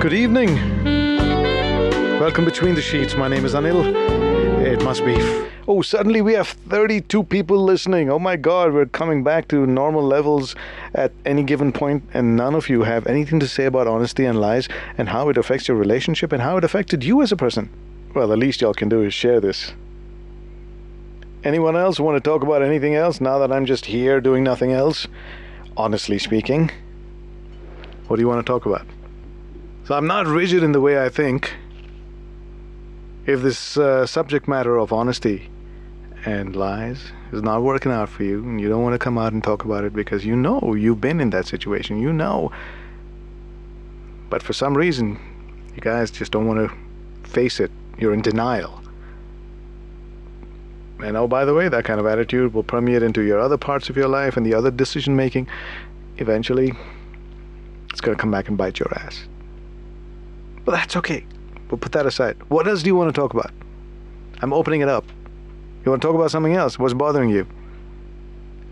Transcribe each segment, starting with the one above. Good evening. Welcome Between the Sheets. My name is Anil. It must be... Oh, suddenly we have 32 people listening. Oh my God, we're coming back to normal levels at any given point, and none of you have anything to say about honesty and lies and how it affects your relationship and how it affected you as a person. Well, the least y'all can do is share this. Anyone else want to talk about anything else now that I'm just here doing nothing else? Honestly speaking, what do you want to talk about? So I'm not rigid in the way I think. If this subject matter of honesty and lies is not working out for you, and you don't want to come out and talk about it because you know you've been in that situation, you know. But for some reason, you guys just don't want to face it. You're in denial. And oh, by the way, that kind of attitude will permeate into your other parts of your life and the other decision-making. Eventually, it's going to come back and bite your ass. But that's okay. We'll put that aside. What else do you want to talk about? I'm opening it up. You want to talk about something else? What's bothering you?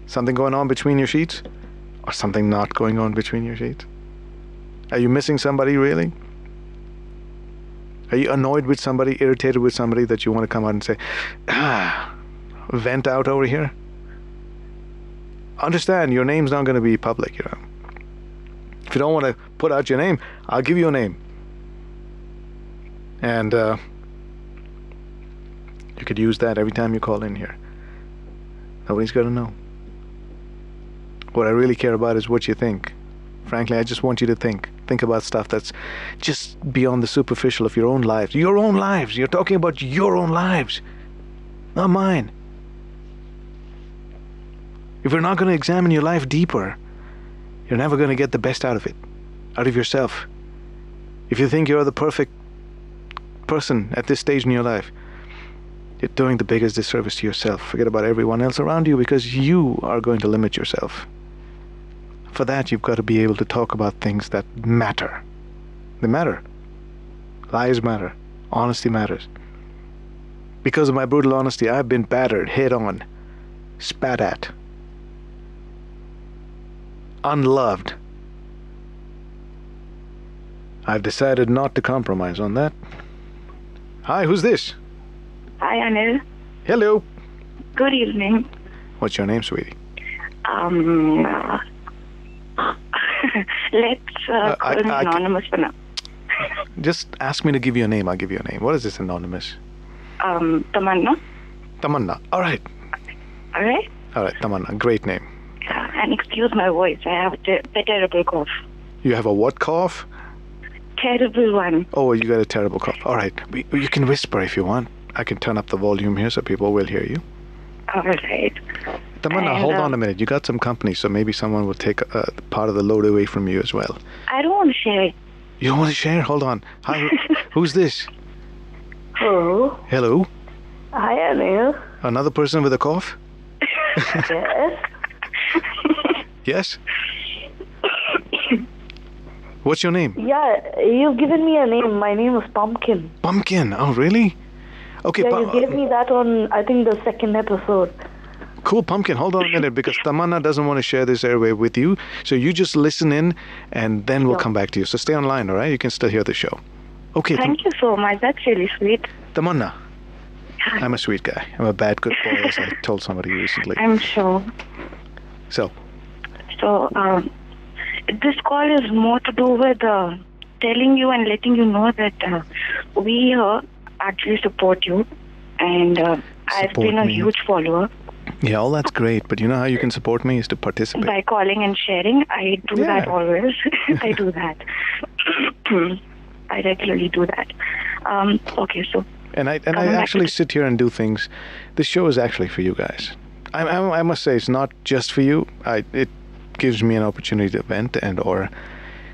Something going on between your sheets? Or something not going on between your sheets? Are you missing somebody, really? Are you annoyed with somebody, irritated with somebody that you want to come out and say, vent out over here? Understand, your name's not going to be public, you know. If you don't want to put out your name, I'll give you a name. And you could use that every time you call in here. Nobody's going to know. What I really care about is what you think. Frankly, I just want you to think. Think about stuff that's just beyond the superficial of your own lives. Your own lives. You're talking about your own lives. Not mine. If you're not going to examine your life deeper, you're never going to get the best out of it. Out of yourself. If you think you're the perfect person at this stage in your life, you're doing the biggest disservice to yourself. Forget about everyone else around you, because you are going to limit yourself. For that, you've got to be able to talk about things that matter. They matter. Lies matter. Honesty matters. Because of my brutal honesty, I've been battered, hit on, spat at, unloved. I've decided not to compromise on that. Hi, who's this? Hi, Anil. Hello. Good evening. What's your name, sweetie? Let's call me anonymous for now. Just ask me to give you a name. I'll give you a name. What is this anonymous? Tamanna. Tamanna. All right. All right? All right, Tamanna. Great name. And excuse my voice. I have a terrible cough. You have a what cough? Terrible one. Oh, you got a terrible cough. All right. You can whisper if you want. I can turn up the volume here so people will hear you. All right. Tamanna, hold on a minute. You got some company, so maybe someone will take part of the load away from you as well. I don't want to share it. You don't want to share? Hold on. Hi, who's this? Hello. Hello. Hi, Anil. Another person with a cough? Yes. Yes? What's your name? Yeah, you've given me a name. My name is Pumpkin. Pumpkin? Oh, really? Okay. Yeah, you gave me that on, I think, the second episode. Cool, Pumpkin, hold on a minute, because Tamanna doesn't want to share this airway with you. So you just listen in, and then we'll come back to you. So stay online, all right? You can still hear the show. Okay. Thank you so much. That's really sweet. Tamanna, I'm a sweet guy. I'm a bad good boy, as I told somebody recently. I'm sure. So, this call is more to do with telling you and letting you know that we actually support you. And I've been a huge follower. Yeah, all that's great, but you know how you can support me is to participate. By calling and sharing, I do that always. I do that. I regularly do that. Okay, so... And I actually sit here and do things. This show is actually for you guys. I must say, it's not just for you. It gives me an opportunity to vent and or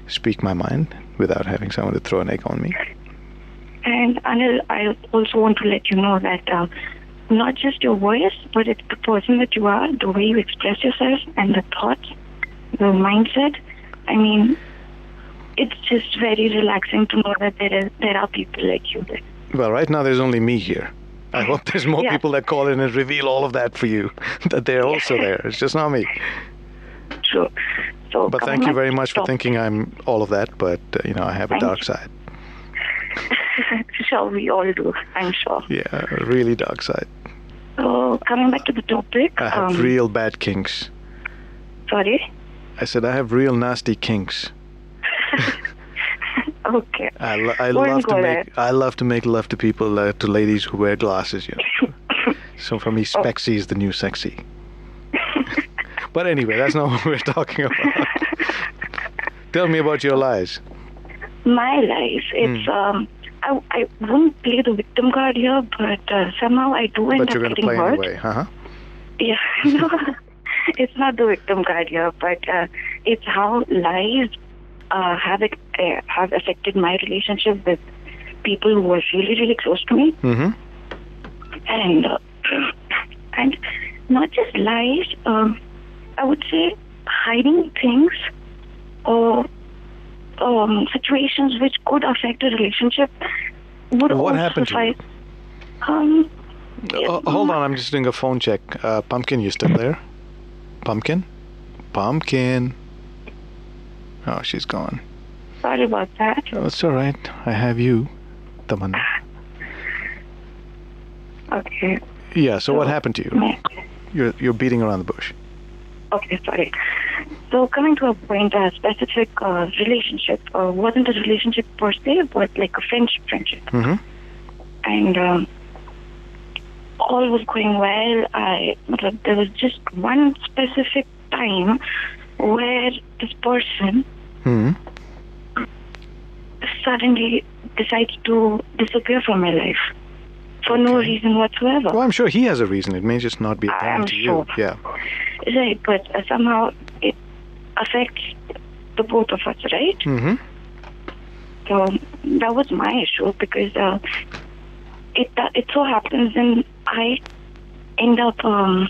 speak my mind without having someone to throw an egg on me. And Anil, I also want to let you know that... not just your voice, but it's the person that you are, the way you express yourself, and the thoughts, the mindset. I mean, it's just very relaxing to know that there are people like you there. Well, right now there's only me here. I hope there's more people that call in and reveal all of that for you, that they're also there. It's just not me. Sure. So but thank you very much for thinking I'm all of that, but you know, I have a dark side. Sure, we all do, I'm sure. Yeah, really dark side. So coming back to the topic, I have real bad kinks. Sorry? I said I have real nasty kinks. Okay. I love to make love to people, to ladies who wear glasses, you know. So for me, spexy is the new sexy. But anyway, that's not what we're talking about. Tell me about your lies. My lies. It's I wouldn't play the victim card here, but somehow I do end up getting hurt. But you're going to play anyway, huh? Yeah. No, it's not the victim card here, but it's how lies have affected my relationship with people who were really, really close to me. Mm-hmm. And not just lies. I would say hiding things or situations which could affect a relationship would also happened to you? Hold on, I'm just doing a phone check. Pumpkin, you still there? Pumpkin? Pumpkin. Oh, she's gone. Sorry about that. Oh, it's all right. I have you, Tamanna. Okay. Yeah, so what happened to you? You're beating around the bush. Okay, sorry. So coming to a point, a specific relationship wasn't a relationship per se, but like a friendship. Mm-hmm. And all was going well. There was just one specific time where this person suddenly decides to disappear from my life for no reason whatsoever. Well, I'm sure he has a reason. It may just not be apparent to you. Yeah. Right, but somehow it affects the both of us, right? Mm-hmm. So that was my issue because it so happens and I end up, I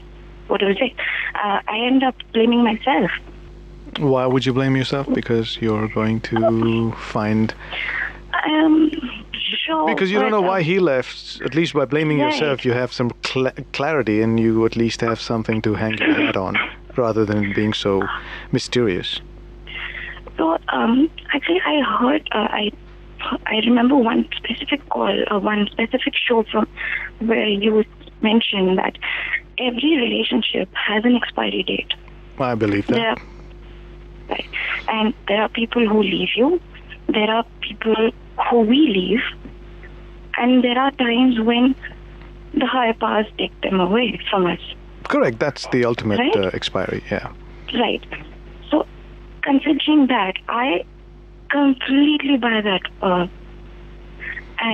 end up blaming myself. Why would you blame yourself? Because you're going to find... Sure. Because you don't know why he left. At least by blaming yourself, you have some clarity and you at least have something to hang your hat on rather than being so mysterious. So, actually, I heard, I remember one specific call, one specific show from where you mentioned that every relationship has an expiry date. I believe that. Right. And there are people who leave you. There are people who we leave, and there are times when the higher powers take them away from us. Correct. That's the ultimate expiry, yeah. Right. So, considering that, I completely buy that.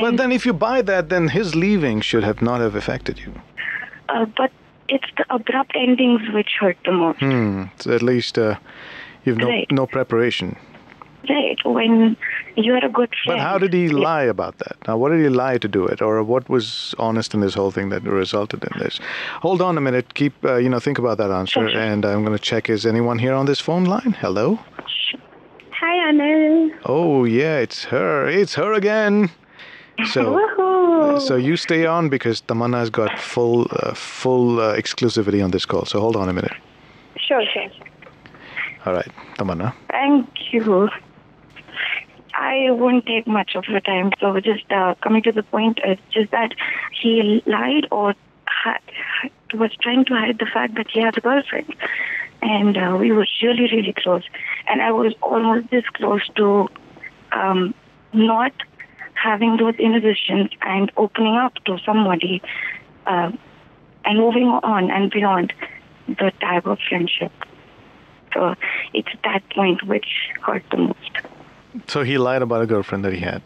But then if you buy that, then his leaving should have not have affected you. But it's the abrupt endings which hurt the most. So at least you've no preparation. Right, when you are a good friend. But how did he lie about that? Now, what did he lie to do it? Or what was honest in this whole thing that resulted in this? Hold on a minute. Keep, think about that answer. Sure. And I'm going to check, is anyone here on this phone line? Hello? Hi, Anil. Oh, yeah, it's her. It's her again. So you stay on because Tamanna's got full exclusivity on this call. So hold on a minute. Sure. All right, Tamanna. Thank you. I won't take much of your time. So just coming to the point, it's just that he lied or was trying to hide the fact that he had a girlfriend. And we were really, really close. And I was almost this close to not having those inhibitions and opening up to somebody and moving on and beyond the type of friendship. So it's that point which hurt the most. So he lied about a girlfriend that he had?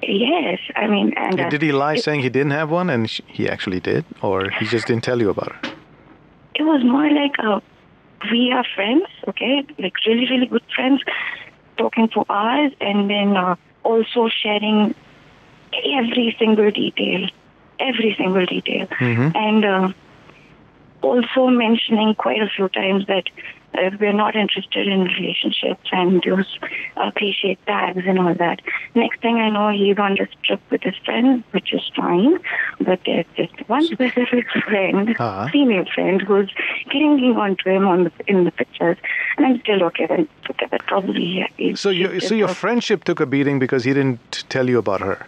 Yes, I mean... And did he lie saying he didn't have one and he actually did? Or he just didn't tell you about her? It was more like we are friends, okay? Like really, really good friends, talking for hours and then also sharing every single detail. Mm-hmm. And also mentioning quite a few times that we're not interested in relationships and use cliche tags and all that. Next thing I know, he's on this trip with his friends, which is fine, but there's just one specific friend, female friend, who's clinging onto him in the pictures, and I'm still okay with it. Probably. Yeah, so your friendship took a beating because he didn't tell you about her.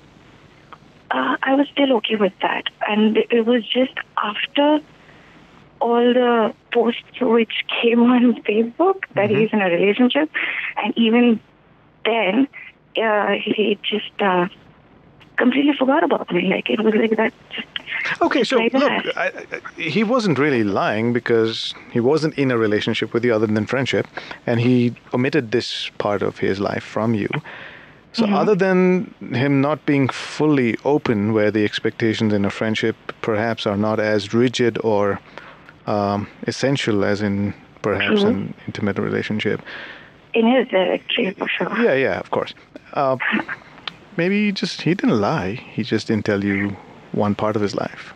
I was still okay with that, and it was just after all the posts which came on Facebook that he's in a relationship, and even then he just completely forgot about me. Like, it was like that. Okay, so look, he wasn't really lying because he wasn't in a relationship with you other than friendship, and he omitted this part of his life from you. So other than him not being fully open, where the expectations in a friendship perhaps are not as rigid or essential as in perhaps an intimate relationship. In his directory, for sure. Yeah, yeah, of course. Maybe he didn't lie. He just didn't tell you one part of his life.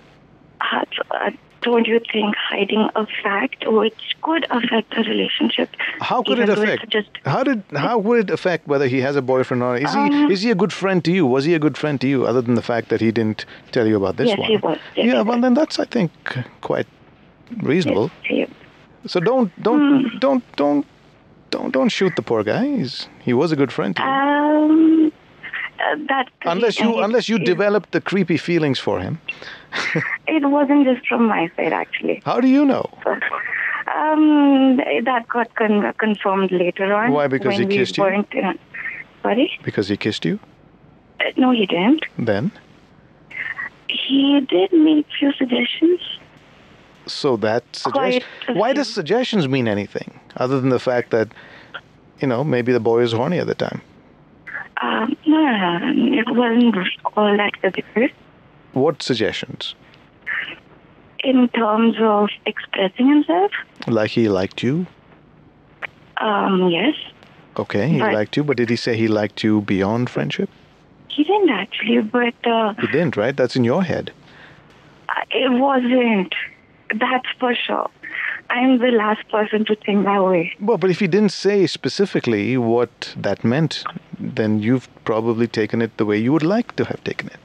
Don't you think hiding a fact which could affect a relationship? How could it affect? How would it affect whether he has a boyfriend or not? Is he a good friend to you? Was he a good friend to you other than the fact that he didn't tell you about this one? Yes, he was. Yes, yeah, well then that's, I think, quite reasonable. Yes, so don't shoot the poor guy. He was a good friend to you. Unless you developed the creepy feelings for him. It wasn't just from my side, actually. How do you know? That got confirmed later on. Why? Because he kissed you? Sorry? Because he kissed you? No, he didn't. Then? He did make few suggestions. So that suggestion... Why does suggestions mean anything? Other than the fact that, maybe the boy is horny at the time. No, it wasn't all that difficult. What suggestions? In terms of expressing himself. Like he liked you? Yes. Okay, he liked you, but did he say he liked you beyond friendship? He didn't actually, but... he didn't, right? That's in your head. It wasn't. That's for sure. I'm the last person to think that way. Well, but if he didn't say specifically what that meant, then you've probably taken it the way you would like to have taken it.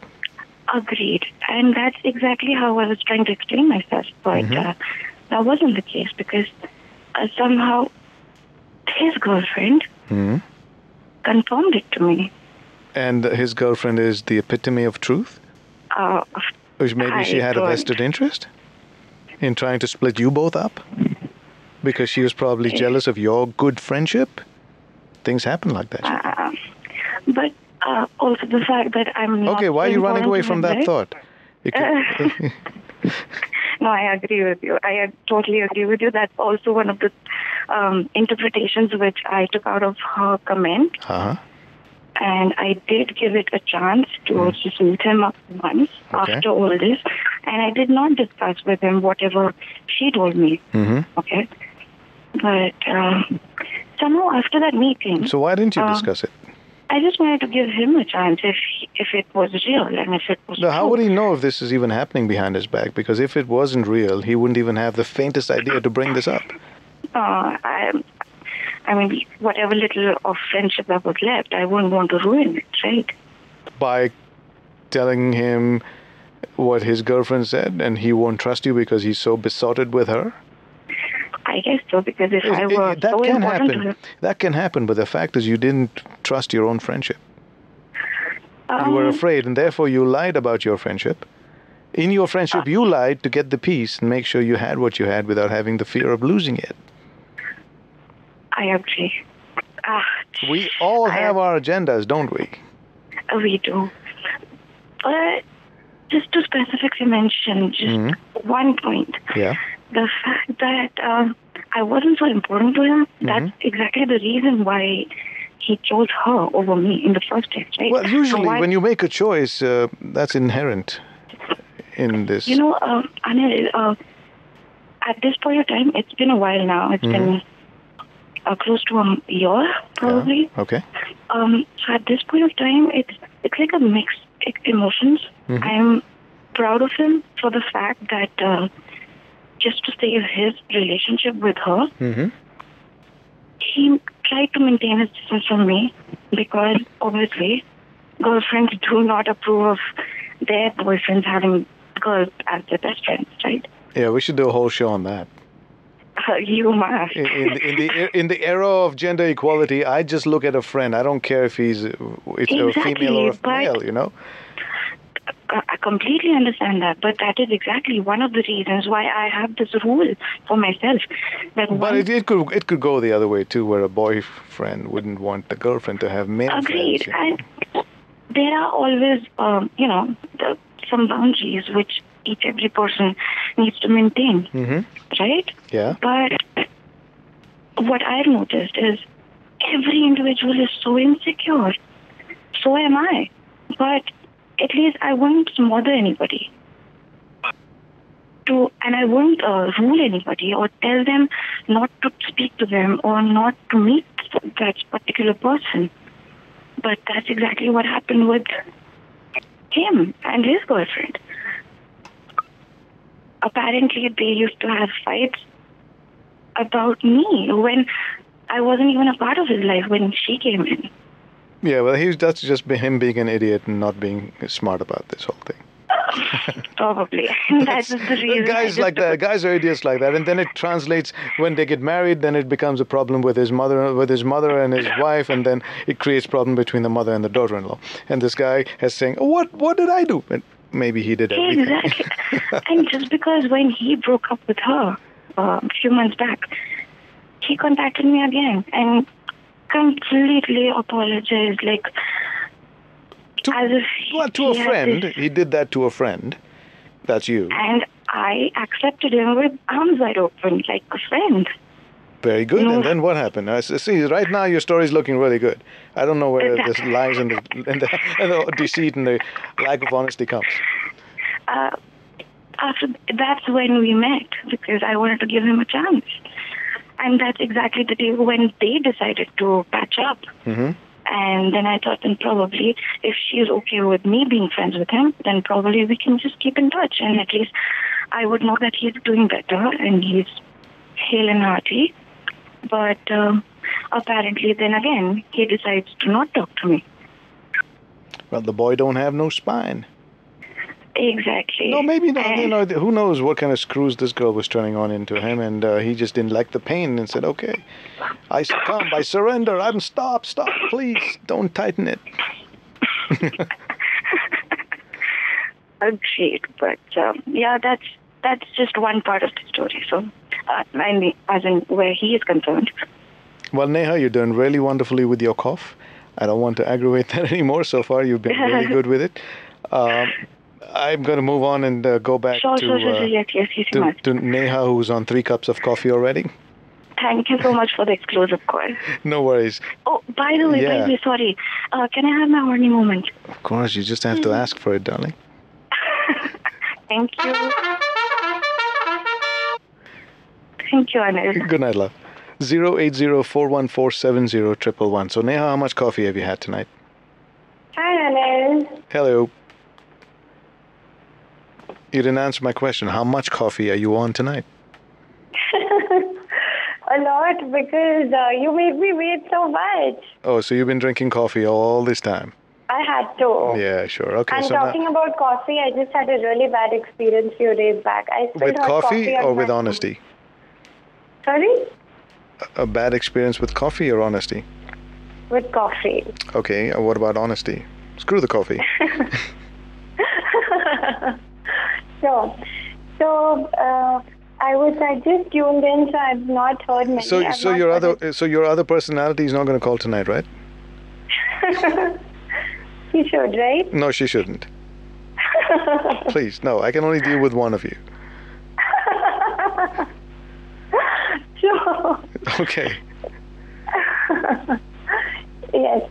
Agreed. And that's exactly how I was trying to explain myself. But that wasn't the case because somehow his girlfriend confirmed it to me. And his girlfriend is the epitome of truth? Which maybe she had a vested interest? In trying to split you both up? Because she was probably jealous of your good friendship? Things happen like that. But also the fact that I'm not... Okay, why are you running away from that thought? No, I agree with you. I totally agree with you. That's also one of the interpretations which I took out of her comment. And I did give it a chance to just meet him up once after all this. And I did not discuss with him whatever she told me. Okay? But somehow after that meeting... So why didn't you discuss it? I just wanted to give him a chance if it was real and if it was true. How would he know if this is even happening behind his back? Because if it wasn't real, he wouldn't even have the faintest idea to bring this up. I mean, whatever little of friendship that was left, I wouldn't want to ruin it, right? By telling him what his girlfriend said and he won't trust you because he's so besotted with her? I guess so, because if I were so important to him... That can happen, but the fact is you didn't trust your own friendship. You were afraid, and therefore you lied about your friendship. In your friendship, you lied to get the peace and make sure you had what you had without having the fear of losing it. I agree. We all have our agendas, don't we? We do. But just to specifically mention just one point. Yeah. The fact that I wasn't so important to him, that's exactly the reason why he chose her over me in the first place, right? Well, usually when you make a choice, that's inherent in this. Anil, at this point of time, it's been a while now. It's been close to a year, probably. Yeah. Okay. So at this point of time, it's like a mixed emotions. I'm proud of him for the fact that... just to save his relationship with her, he tried to maintain his distance from me because, obviously, girlfriends do not approve of their boyfriends having girls as their best friends, right? Yeah, we should do a whole show on that. you, Mark. In the era of gender equality, I just look at a friend. I don't care if he's a female or a male, you know. I completely understand that, but that is exactly one of the reasons why I have this rule for myself. But it could go the other way too, where a boyfriend wouldn't want the girlfriend to have male friends. Agreed. There are always, some boundaries which every person needs to maintain, right? Yeah. But what I've noticed is every individual is so insecure. So am I. But at least I won't smother anybody, and I won't rule anybody or tell them not to speak to them or not to meet that particular person. But that's exactly what happened with him and his girlfriend. Apparently, they used to have fights about me when I wasn't even a part of his life when she came in. Yeah, well, that's just him being an idiot and not being smart about this whole thing. Probably. That's the reason. Guys are idiots like that, and then it translates when they get married. Then it becomes a problem with his mother and his wife, and then it creates problem between the mother and the daughter-in-law. And this guy is saying, "What did I do?" And maybe he did everything. Exactly. And just because when he broke up with her a few months back, he contacted me again and completely apologized, he did that to a friend. That's you. And I accepted him with arms wide open, like a friend. Very good. No. And then what happened? I see, right now your story is looking really good. I don't know where this lies and the deceit and the lack of honesty comes. After that's when we met, because I wanted to give him a chance. And that's exactly the day when they decided to patch up. Mm-hmm. And then I thought, then probably if she's okay with me being friends with him, then probably we can just keep in touch. And at least I would know that he's doing better and he's hale and hearty. But apparently then again, he decides to not talk to me. Well, the boy don't have no spine. Exactly. No, maybe not. And, who knows what kind of screws this girl was turning on into him, and he just didn't like the pain and said, "Okay, I succumb, I surrender. I'm stop, please, don't tighten it." Agreed, but that's just one part of the story. So, as in where he is concerned. Well, Neha, you're doing really wonderfully with your cough. I don't want to aggravate that anymore. So far, you've been really good with it. I'm going to move on and go back to Neha, who's on 3 cups of coffee already. Thank you so much for the exclusive call. No worries. Oh, by the way, sorry. Can I have my horny moment? Of course, you just have to ask for it, darling. Thank you. Thank you, Anil. Good night, love. 080-414-70111. So, Neha, how much coffee have you had tonight? Hi, Anil. Hello. You didn't answer my question. How much coffee are you on tonight? A lot, because you made me wait so much. Oh, so you've been drinking coffee all this time? I had to. Yeah, sure. Okay. And so talking about coffee, I just had a really bad experience few days back. I spilled with coffee or with honesty? Sorry? A bad experience with coffee or honesty? With coffee. Okay. What about honesty? Screw the coffee. So, I just tuned in, so I've not heard many. So your other personality is not going to call tonight, right? She should, right? No, she shouldn't. Please, no. I can only deal with one of you. Sure. Okay. Yes.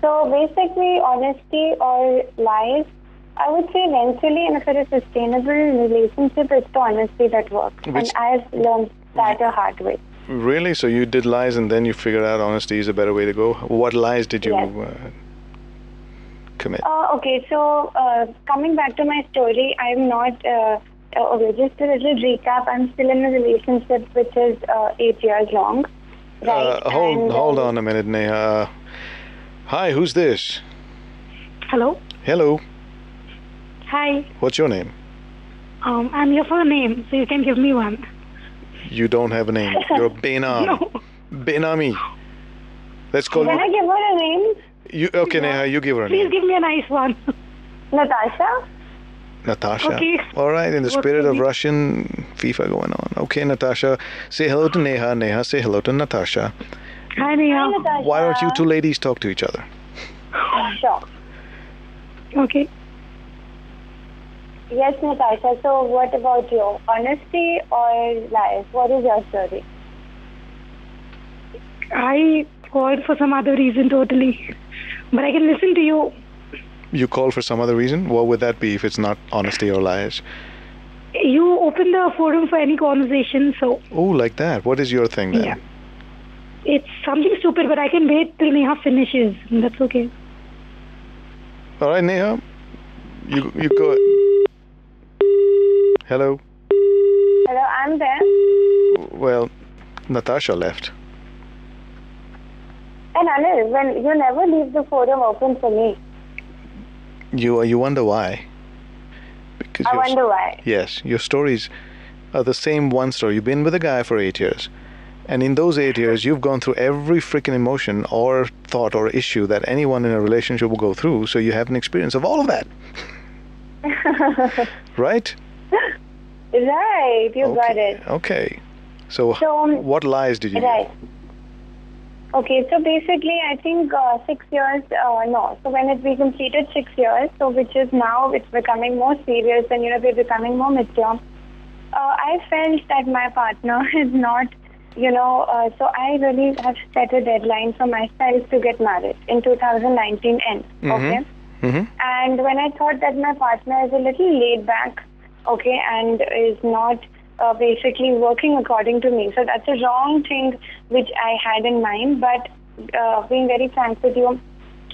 So basically, honesty or lies. I would say eventually, and if it is a sustainable relationship, it's the honesty that works. And I've learned that a hard way. Really? So you did lies and then you figured out honesty is a better way to go? What lies did you commit? Okay, so coming back to my story, I'm not... just a little recap, I'm still in a relationship which is 8 years long. Right? Hold on a minute, Neha. Hi, who's this? Hello? Hello. Hi. What's your name? I'm your phone name, so you can give me one. You don't have a name. You're Benam. No. Benami. Let's call Can I give her a name? Okay, yeah. Neha, you give her a name. Please give me a nice one. Natasha. Natasha. Okay. All right, in the spirit of Russian FIFA going on. Okay, Natasha, say hello to Neha. Neha, say hello to Natasha. Hi, Neha. Hi, Natasha. Why don't you two ladies talk to each other? Sure. Okay. Yes, Natasha. So, what about you? Honesty or lies? What is your story? I called for some other reason totally. But I can listen to you. You call for some other reason? What would that be if it's not honesty or lies? You open the forum for any conversation, so... Oh, like that. What is your thing then? Yeah. It's something stupid, but I can wait till Neha finishes. That's okay. All right, Neha. You go... Hello? Hello, I'm there. Well, Natasha left. And Anil, when you never leave the forum open for me. You wonder why. Because I wonder why. Yes, your stories are the same one story. You've been with a guy for 8 years. And in those 8 years, you've gone through every freaking emotion or thought or issue that anyone in a relationship will go through. So you have an experience of all of that. Right? Right. You got it. Okay. So what lies did you do? Okay, so basically, I think 6 years, so when we completed 6 years, so which is now, it's becoming more serious and, we're becoming more mature. I felt that my partner is not, so I really have set a deadline for myself to get married in 2019 end, okay? Mm-hmm. And when I thought that my partner is a little laid back, okay, and is not... basically working according to me. So that's a wrong thing which I had in mind. But being very frank with you,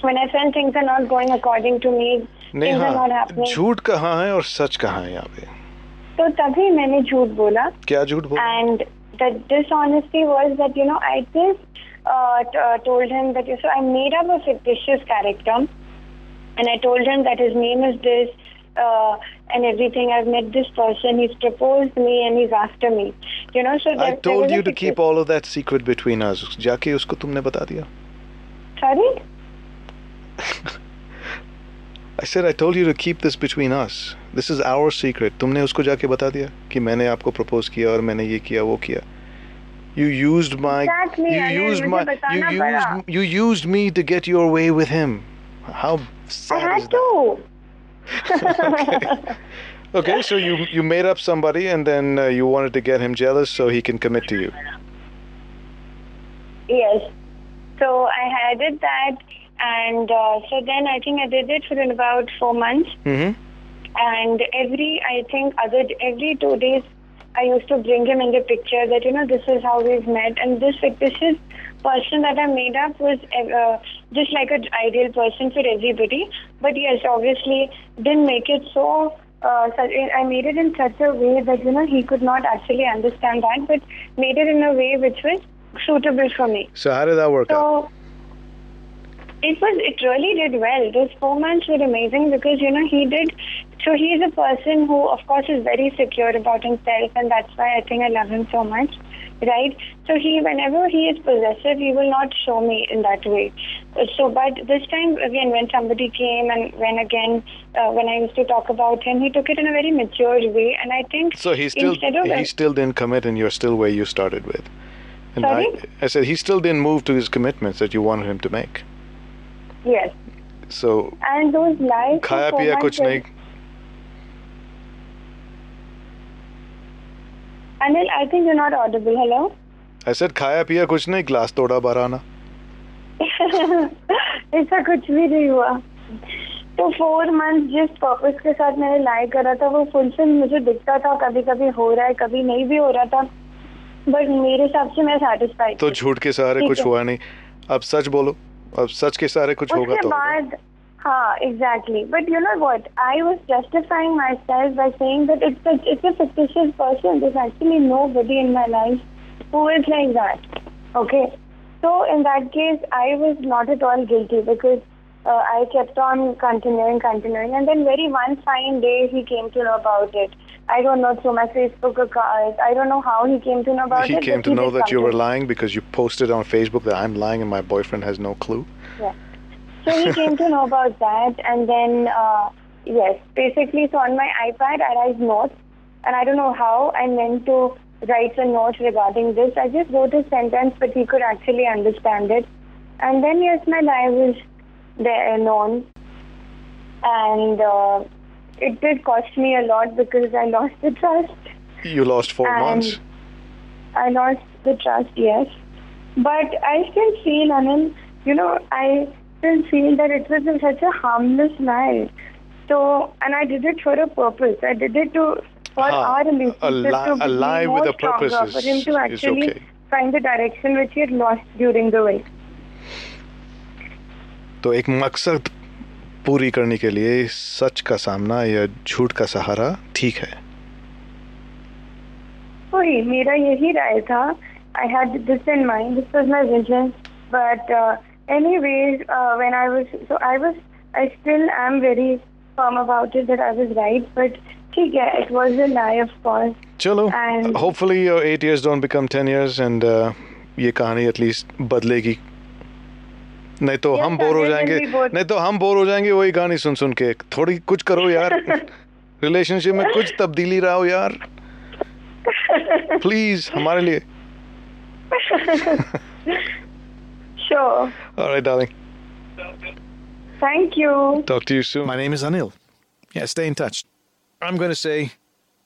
when I felt things are not going according to me, Neha, things are not happening. झूठ कहाँ है और सच कहाँ है यहाँ पे? So तभी मैंने झूठ बोला. क्या झूठ बोला? And the dishonesty was that I just told him that so I made up a fictitious character, and I told him that his name is this. And everything. I've met this person. He's proposed me and he's after me. So I told you to keep all of that secret between us. जाके उसको तुमने बता दिया? Sorry? I said I told you to keep this between us. This is our secret. तुमने उसको जाके बता दिया कि मैंने आपको propose किया और मैंने ये किया वो किया. You used me to get your way with him. How sad I had to. Okay, so you made up somebody and then you wanted to get him jealous so he can commit to you. Yes. So I did that and so then I think I did it for about 4 months. Mm-hmm. And every 2 days I used to bring him in the picture that, this is how we've met and this fictitious person that I made up was just like an ideal person for everybody. But yes, obviously, didn't make it so... I made it in such a way that, he could not actually understand that, but made it in a way which was suitable for me. So how did that work out? It really did well. Those 4 months were amazing because, he did... So he is a person who, of course, is very secure about himself and that's why I think I love him so much, right? So whenever he is possessive, he will not show me in that way. So, but this time, again, when somebody came and when I used to talk about him, he took it in a very mature way and I think... So he still didn't commit and you're still where you started with. And sorry? I said he still didn't move to his commitments that you wanted him to make. Yes. So... And those lies... Khaya piya kuch nahi... Anil, I think you're not audible. Hello? I said, khaya piya kuch nahi, glass toda barana. ऐसा कुछ भी नहीं हुआ. तो 4 months जिस purpose के साथ मैंने lie करा था, वो fulfill मुझे दिखता था. कभी-कभी हो रहा है, कभी नहीं भी हो रहा था. But मेरे हिसाब से मैं satisfied. तो झूठ के सहारे कुछ हुआ नहीं. अब सच बोलो. अब सच के सहारे कुछ होगा तो. उसके बाद हाँ, exactly. But you know what? I was justifying myself by saying that it's a fictitious person. There's actually nobody in my life who is like that. Okay. So in that case, I was not at all guilty because I kept on continuing. And then very one fine day, he came to know about it. I don't know, through my Facebook account. I don't know how he came to know about it. He came to know that you were lying because you posted on Facebook that I'm lying and my boyfriend has no clue? Yeah. So he came to know about that, and then, yes, basically, so on my iPad, I write notes, and I don't know how I meant to write a note regarding this. I just wrote a sentence, but he could actually understand it. And then, yes, my lie was there known, and it did cost me a lot because I lost the trust. You lost 4 months? I lost the trust, yes. But I still feel, Anil, you know, I still feel that it was such a harmless lie. So, and I did it for a purpose. I did it to for our relationship to be more stronger, for him to actually find the direction which he had lost during the way. So, ek maksad पूरी करने के लिए सच का सामना या झूठ का सहारा ठीक है। वही मेरा यही राय था। I had this in mind. This was my vision. But anyways, when I was I still am very firm about it that I was right. But ठीक है, it was a lie, of course. चलो, hopefully your 8 years don't become 10 years, and ये कहानी at least बदलेगी। नहीं तो हम bore हो जाएंगे वही गानी सुन के थोड़ी कुछ करो यार रिलेशनशिप में कुछ तब्दीली लाओ यार प्लीज हमारे लिए Sure. All right, darling. Thank you. Talk to you soon. My name is Anil. Yeah, stay in touch. I'm going to say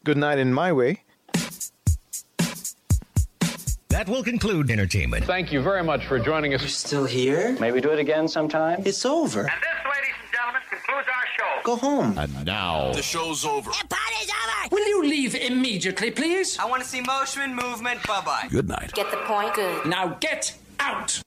good night in my way. That will conclude entertainment. Thank you very much for joining us. You're still here? Maybe do it again sometime. It's over. And this, ladies and gentlemen, concludes our show. Go home. And now... the show's over. The party's over! Will you leave immediately, please? I want to see motion, movement, bye-bye. Good night. Get the point? Good. Now get out!